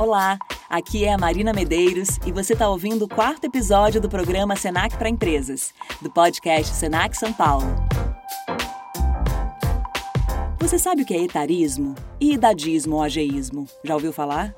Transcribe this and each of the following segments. Olá, aqui é a Marina Medeiros e você está ouvindo o 4º episódio do programa Senac para Empresas, do podcast Senac São Paulo. Você sabe o que é etarismo e idadismo ou ageísmo? Já ouviu falar?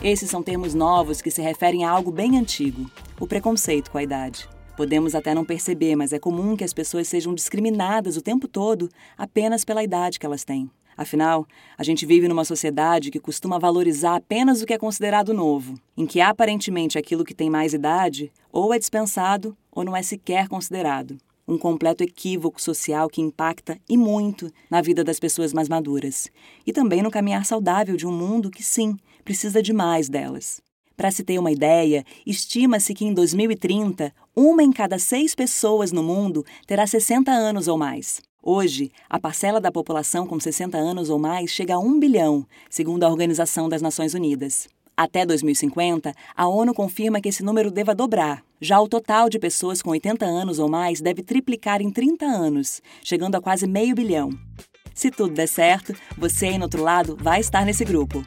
Esses são termos novos que se referem a algo bem antigo, o preconceito com a idade. Podemos até não perceber, mas é comum que as pessoas sejam discriminadas o tempo todo apenas pela idade que elas têm. Afinal, a gente vive numa sociedade que costuma valorizar apenas o que é considerado novo, em que aparentemente aquilo que tem mais idade ou é dispensado ou não é sequer considerado. Um completo equívoco social que impacta, e muito, na vida das pessoas mais maduras. E também no caminhar saudável de um mundo que, sim, precisa de mais delas. Para se ter uma ideia, estima-se que em 2030, 1 em cada 6 pessoas no mundo terá 60 anos ou mais. Hoje, a parcela da população com 60 anos ou mais chega a 1 bilhão, segundo a Organização das Nações Unidas. Até 2050, a ONU confirma que esse número deva dobrar. Já o total de pessoas com 80 anos ou mais deve triplicar em 30 anos, chegando a quase meio bilhão. Se tudo der certo, você aí no outro lado vai estar nesse grupo.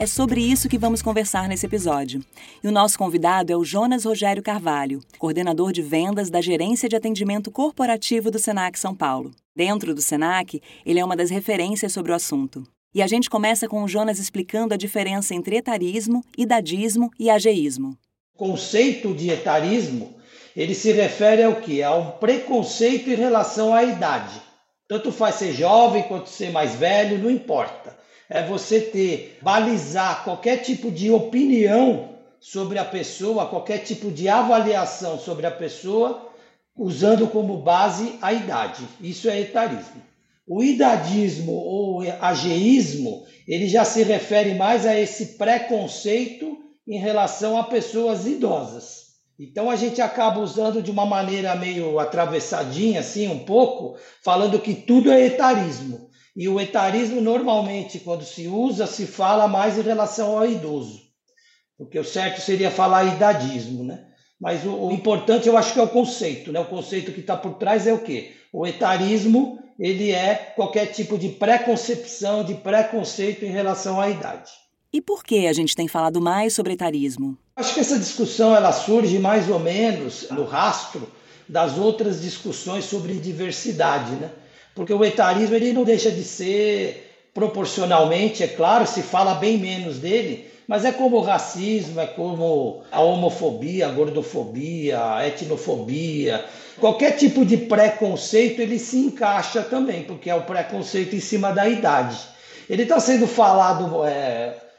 É sobre isso que vamos conversar nesse episódio. E o nosso convidado é o Jonas Rogério Carvalho, coordenador de vendas da Gerência de Atendimento Corporativo do Senac São Paulo. Dentro do Senac, ele é uma das referências sobre o assunto. E a gente começa com o Jonas explicando a diferença entre etarismo, idadismo e ageísmo. O conceito de etarismo, ele se refere ao quê? A um preconceito em relação à idade. Tanto faz ser jovem quanto ser mais velho, não importa. É você balizar qualquer tipo de opinião sobre a pessoa, qualquer tipo de avaliação sobre a pessoa, usando como base a idade. Isso é etarismo. O idadismo ou ageísmo, ele já se refere mais a esse preconceito em relação a pessoas idosas. Então a gente acaba usando de uma maneira meio atravessadinha, assim, um pouco, falando que tudo é etarismo. E o etarismo, normalmente, quando se usa, se fala mais em relação ao idoso. Porque o certo seria falar idadismo, né? Mas o importante, eu acho que é o conceito, né? O conceito que está por trás é o quê? O etarismo, ele é qualquer tipo de preconcepção, de preconceito em relação à idade. E por que a gente tem falado mais sobre etarismo? Acho que essa discussão, ela surge mais ou menos no rastro das outras discussões sobre diversidade, né? Porque o etarismo ele não deixa de ser proporcionalmente, é claro, se fala bem menos dele, mas é como o racismo, é como a homofobia, a gordofobia, a etnofobia. Qualquer tipo de preconceito ele se encaixa também, porque é o preconceito em cima da idade. Ele está sendo falado,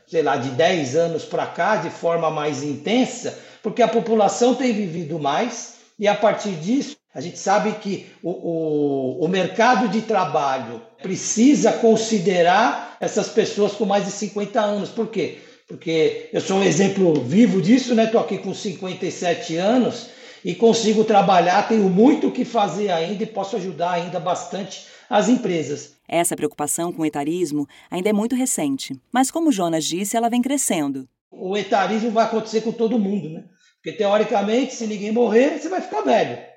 de 10 anos para cá, de forma mais intensa, porque a população tem vivido mais e a partir disso, a gente sabe que o mercado de trabalho precisa considerar essas pessoas com mais de 50 anos. Por quê? Porque eu sou um exemplo vivo disso, né? Estou aqui com 57 anos e consigo trabalhar, tenho muito o que fazer ainda e posso ajudar ainda bastante as empresas. Essa preocupação com o etarismo ainda é muito recente, mas como o Jonas disse, ela vem crescendo. O etarismo vai acontecer com todo mundo, né? Porque teoricamente, se ninguém morrer, você vai ficar velho.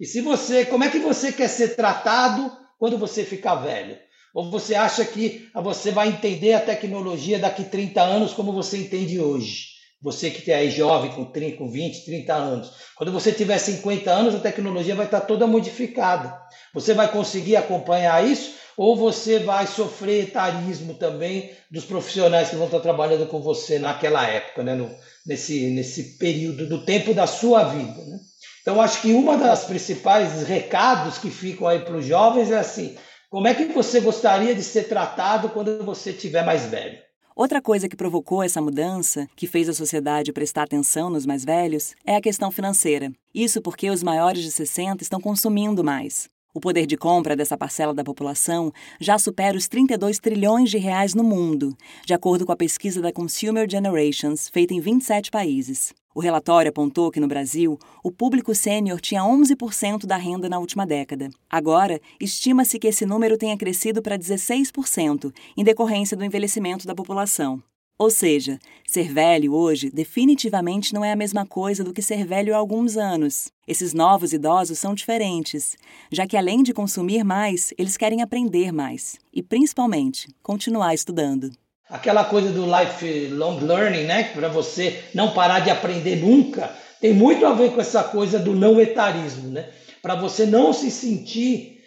E se você, como é que você quer ser tratado quando você ficar velho? Ou você acha que você vai entender a tecnologia daqui 30 anos como você entende hoje? Você que é jovem, com 20, 30 anos. Quando você tiver 50 anos, a tecnologia vai estar toda modificada. Você vai conseguir acompanhar isso? Ou você vai sofrer etarismo também dos profissionais que vão estar trabalhando com você naquela época, né? Nesse período do tempo da sua vida, né? Então, acho que uma das principais recados que ficam aí para os jovens é assim, como é que você gostaria de ser tratado quando você estiver mais velho? Outra coisa que provocou essa mudança, que fez a sociedade prestar atenção nos mais velhos, é a questão financeira. Isso porque os maiores de 60 estão consumindo mais. O poder de compra dessa parcela da população já supera os 32 trilhões de reais no mundo, de acordo com a pesquisa da Consumer Generations, feita em 27 países. O relatório apontou que, no Brasil, o público sênior tinha 11% da renda na última década. Agora, estima-se que esse número tenha crescido para 16%, em decorrência do envelhecimento da população. Ou seja, ser velho hoje definitivamente não é a mesma coisa do que ser velho há alguns anos. Esses novos idosos são diferentes, já que além de consumir mais, eles querem aprender mais e, principalmente, continuar estudando. Aquela coisa do lifelong learning, né, para você não parar de aprender nunca, tem muito a ver com essa coisa do não etarismo, né? Para você não se sentir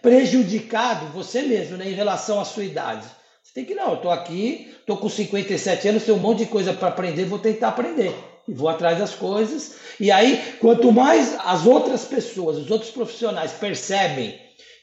prejudicado, você mesmo, né, em relação à sua idade. Tem que não, eu estou aqui, estou com 57 anos, tenho um monte de coisa para aprender, vou tentar aprender. E vou atrás das coisas. E aí, quanto mais as outras pessoas, os outros profissionais percebem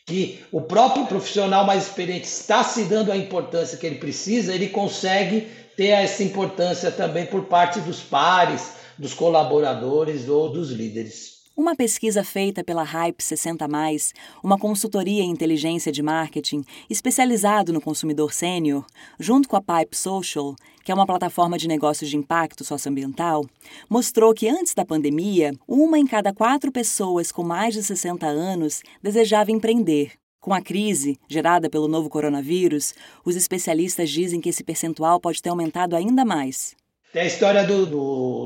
que o próprio profissional mais experiente está se dando a importância que ele precisa, ele consegue ter essa importância também por parte dos pares, dos colaboradores ou dos líderes. Uma pesquisa feita pela Hype 60+, uma consultoria em inteligência de marketing especializado no consumidor sênior, junto com a Pipe Social, que é uma plataforma de negócios de impacto socioambiental, mostrou que antes da pandemia, 1 em cada 4 pessoas com mais de 60 anos desejava empreender. Com a crise gerada pelo novo coronavírus, os especialistas dizem que esse percentual pode ter aumentado ainda mais. Tem a história do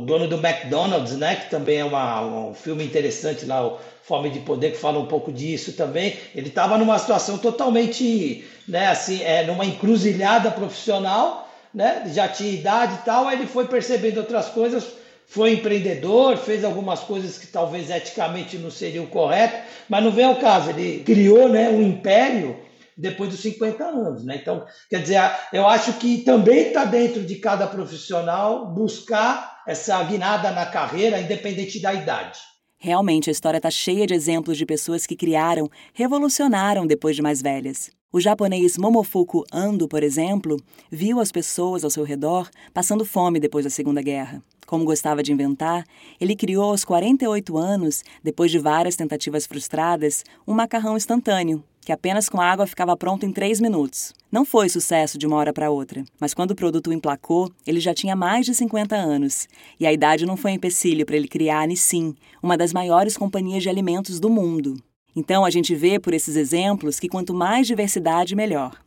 dono do McDonald's, né? Que também é um filme interessante lá, o Fome de Poder, que fala um pouco disso também. Ele estava numa situação totalmente, né, assim, numa encruzilhada profissional, né? Já tinha idade e tal, aí ele foi percebendo outras coisas, foi empreendedor, fez algumas coisas que talvez eticamente não seria o correto, mas não vem ao caso. Ele criou, né, um império depois dos 50 anos, né? Então, quer dizer, eu acho que também está dentro de cada profissional buscar essa guinada na carreira, independente da idade. Realmente, a história está cheia de exemplos de pessoas que criaram, revolucionaram depois de mais velhas. O japonês Momofuku Ando, por exemplo, viu as pessoas ao seu redor passando fome depois da Segunda Guerra. Como gostava de inventar, ele criou aos 48 anos, depois de várias tentativas frustradas, um macarrão instantâneo, que apenas com água ficava pronto em 3 minutos. Não foi sucesso de uma hora para outra, mas quando o produto emplacou, ele já tinha mais de 50 anos. E a idade não foi um empecilho para ele criar a Nissin, uma das maiores companhias de alimentos do mundo. Então a gente vê por esses exemplos que quanto mais diversidade, melhor.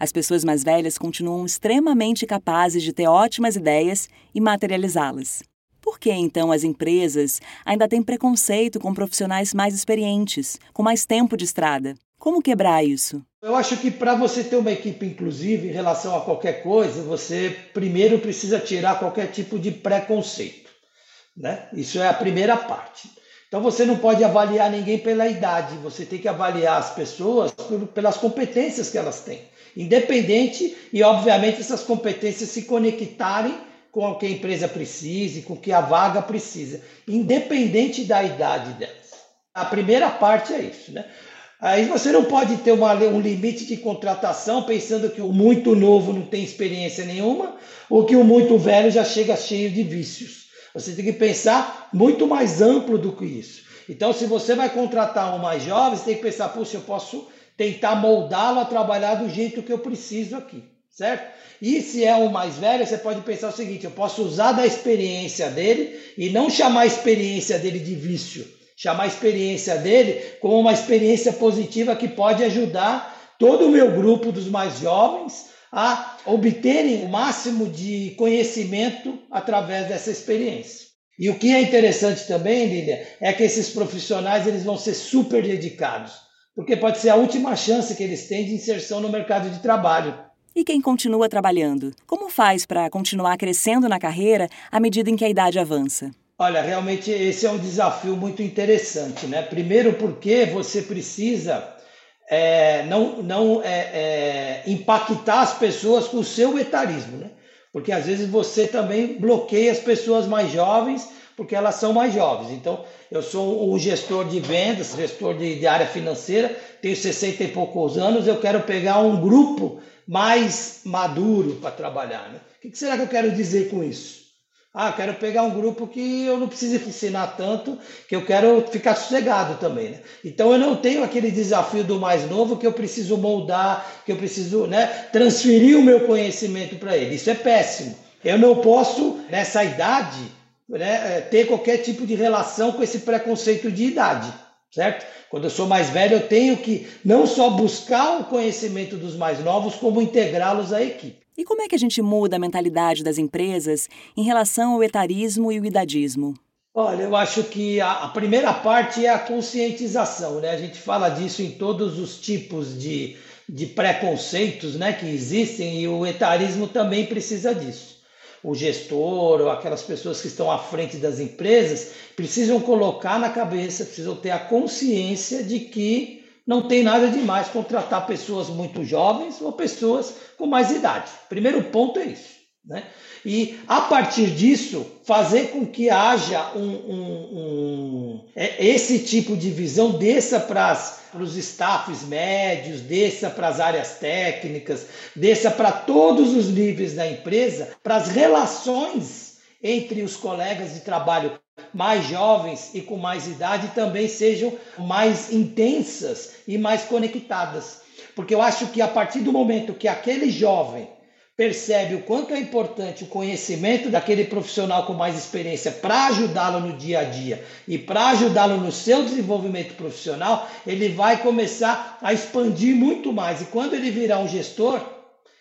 As pessoas mais velhas continuam extremamente capazes de ter ótimas ideias e materializá-las. Por que, então, as empresas ainda têm preconceito com profissionais mais experientes, com mais tempo de estrada? Como quebrar isso? Eu acho que para você ter uma equipe inclusiva em relação a qualquer coisa, você primeiro precisa tirar qualquer tipo de preconceito, né? Isso é a primeira parte. Então você não pode avaliar ninguém pela idade, você tem que avaliar as pessoas pelas competências que elas têm. Independente, e obviamente essas competências se conectarem com o que a empresa precisa e com o que a vaga precisa, independente da idade delas. A primeira parte é isso, né? Aí você não pode ter um limite de contratação pensando que o muito novo não tem experiência nenhuma ou que o muito velho já chega cheio de vícios. Você tem que pensar muito mais amplo do que isso. Então, se você vai contratar um mais jovem, você tem que pensar, puxa, eu posso tentar moldá-lo a trabalhar do jeito que eu preciso aqui. Certo? E se é um mais velho, você pode pensar o seguinte, eu posso usar da experiência dele e não chamar a experiência dele de vício, chamar a experiência dele como uma experiência positiva que pode ajudar todo o meu grupo dos mais jovens a obterem o máximo de conhecimento através dessa experiência. E o que é interessante também, Lília, é que esses profissionais eles vão ser super dedicados, porque pode ser a última chance que eles têm de inserção no mercado de trabalho. E quem continua trabalhando? Como faz para continuar crescendo na carreira à medida em que a idade avança? Olha, realmente esse é um desafio muito interessante, né? Primeiro porque você precisa impactar as pessoas com o seu etarismo, né? Porque às vezes você também bloqueia as pessoas mais jovens porque elas são mais jovens. Então, eu sou um gestor de vendas, gestor de área financeira, tenho 60 e poucos anos, eu quero pegar um grupo mais maduro para trabalhar, né? O que será que eu quero dizer com isso? Ah, eu quero pegar um grupo que eu não preciso ensinar tanto, que eu quero ficar sossegado também, né? Então eu não tenho aquele desafio do mais novo que eu preciso moldar, que eu preciso, né, transferir o meu conhecimento para ele. Isso é péssimo. Eu não posso, nessa idade, né, ter qualquer tipo de relação com esse preconceito de idade. Certo? Quando eu sou mais velho, eu tenho que não só buscar o conhecimento dos mais novos, como integrá-los à equipe. E como é que a gente muda a mentalidade das empresas em relação ao etarismo e o idadismo? Olha, eu acho que a primeira parte é a conscientização, né? A gente fala disso em todos os tipos de preconceitos, né, que existem, e o etarismo também precisa disso. O gestor ou aquelas pessoas que estão à frente das empresas precisam colocar na cabeça, precisam ter a consciência de que não tem nada demais contratar pessoas muito jovens ou pessoas com mais idade. Primeiro ponto é isso, né? E, a partir disso, fazer com que haja esse tipo de visão, desça para os staffs médios, desça para as áreas técnicas, desça para todos os níveis da empresa, para as relações entre os colegas de trabalho mais jovens e com mais idade também sejam mais intensas e mais conectadas. Porque eu acho que a partir do momento que aquele jovem percebe o quanto é importante o conhecimento daquele profissional com mais experiência para ajudá-lo no dia a dia e para ajudá-lo no seu desenvolvimento profissional, ele vai começar a expandir muito mais. E quando ele virar um gestor,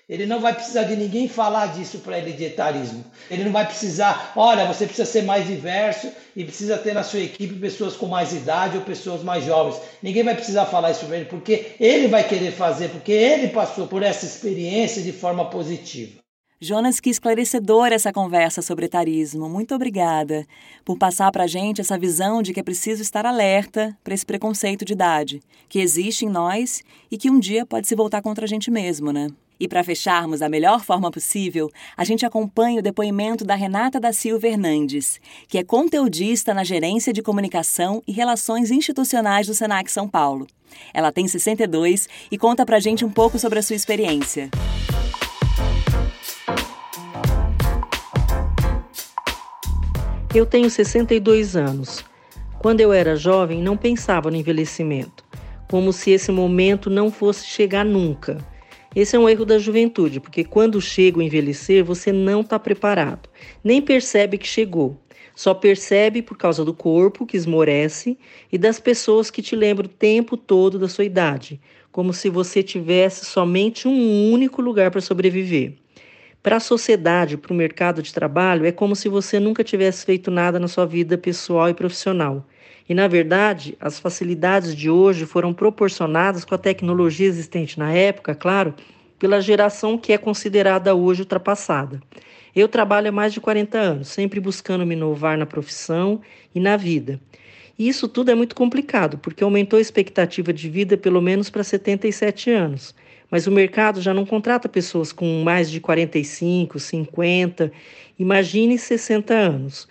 ele não vai precisar de ninguém falar disso para ele de etarismo. Ele não vai precisar, olha, você precisa ser mais diverso e precisa ter na sua equipe pessoas com mais idade ou pessoas mais jovens. Ninguém vai precisar falar isso para ele, porque ele vai querer fazer, porque ele passou por essa experiência de forma positiva. Jonas, que esclarecedora essa conversa sobre etarismo. Muito obrigada por passar para a gente essa visão de que é preciso estar alerta para esse preconceito de idade, que existe em nós e que um dia pode se voltar contra a gente mesmo, né? E para fecharmos da melhor forma possível, a gente acompanha o depoimento da Renata da Silva Fernandes, que é conteudista na Gerência de Comunicação e Relações Institucionais do Senac São Paulo. Ela tem 62 e conta pra gente um pouco sobre a sua experiência. Eu tenho 62 anos. Quando eu era jovem, não pensava no envelhecimento, como se esse momento não fosse chegar nunca. Esse é um erro da juventude, porque quando chega o envelhecer, você não está preparado, nem percebe que chegou. Só percebe por causa do corpo, que esmorece, e das pessoas que te lembram o tempo todo da sua idade, como se você tivesse somente um único lugar para sobreviver. Para a sociedade, para o mercado de trabalho, é como se você nunca tivesse feito nada na sua vida pessoal e profissional. E, na verdade, as facilidades de hoje foram proporcionadas com a tecnologia existente na época, claro, pela geração que é considerada hoje ultrapassada. Eu trabalho há mais de 40 anos, sempre buscando me inovar na profissão e na vida. E isso tudo é muito complicado, porque aumentou a expectativa de vida pelo menos para 77 anos. Mas o mercado já não contrata pessoas com mais de 45, 50, imagine 60 anos.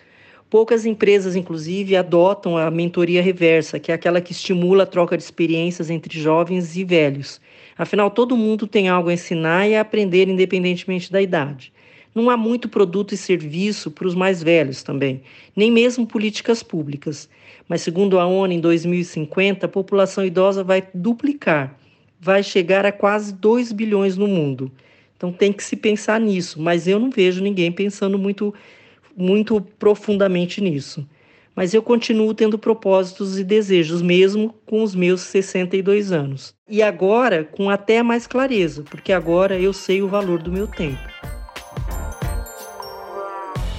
Poucas empresas, inclusive, adotam a mentoria reversa, que é aquela que estimula a troca de experiências entre jovens e velhos. Afinal, todo mundo tem algo a ensinar e a aprender independentemente da idade. Não há muito produto e serviço para os mais velhos também, nem mesmo políticas públicas. Mas, segundo a ONU, em 2050, a população idosa vai duplicar, vai chegar a quase 2 bilhões no mundo. Então, tem que se pensar nisso, mas eu não vejo ninguém pensando muito profundamente nisso. Mas eu continuo tendo propósitos e desejos, mesmo com os meus 62 anos. E agora, com até mais clareza, porque agora eu sei o valor do meu tempo.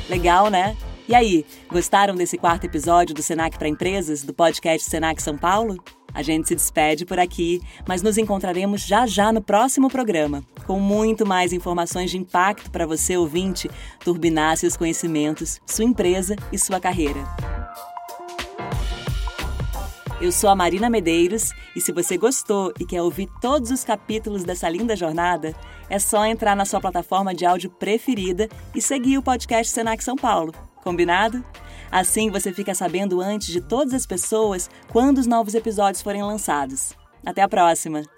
Legal, né? E aí, gostaram desse quarto episódio do Senac para Empresas, do podcast Senac São Paulo? A gente se despede por aqui, mas nos encontraremos já no próximo programa, com muito mais informações de impacto para você, ouvinte, turbinar seus conhecimentos, sua empresa e sua carreira. Eu sou a Marina Medeiros e se você gostou e quer ouvir todos os capítulos dessa linda jornada, é só entrar na sua plataforma de áudio preferida e seguir o podcast Senac São Paulo. Combinado? Assim você fica sabendo antes de todas as pessoas quando os novos episódios forem lançados. Até a próxima!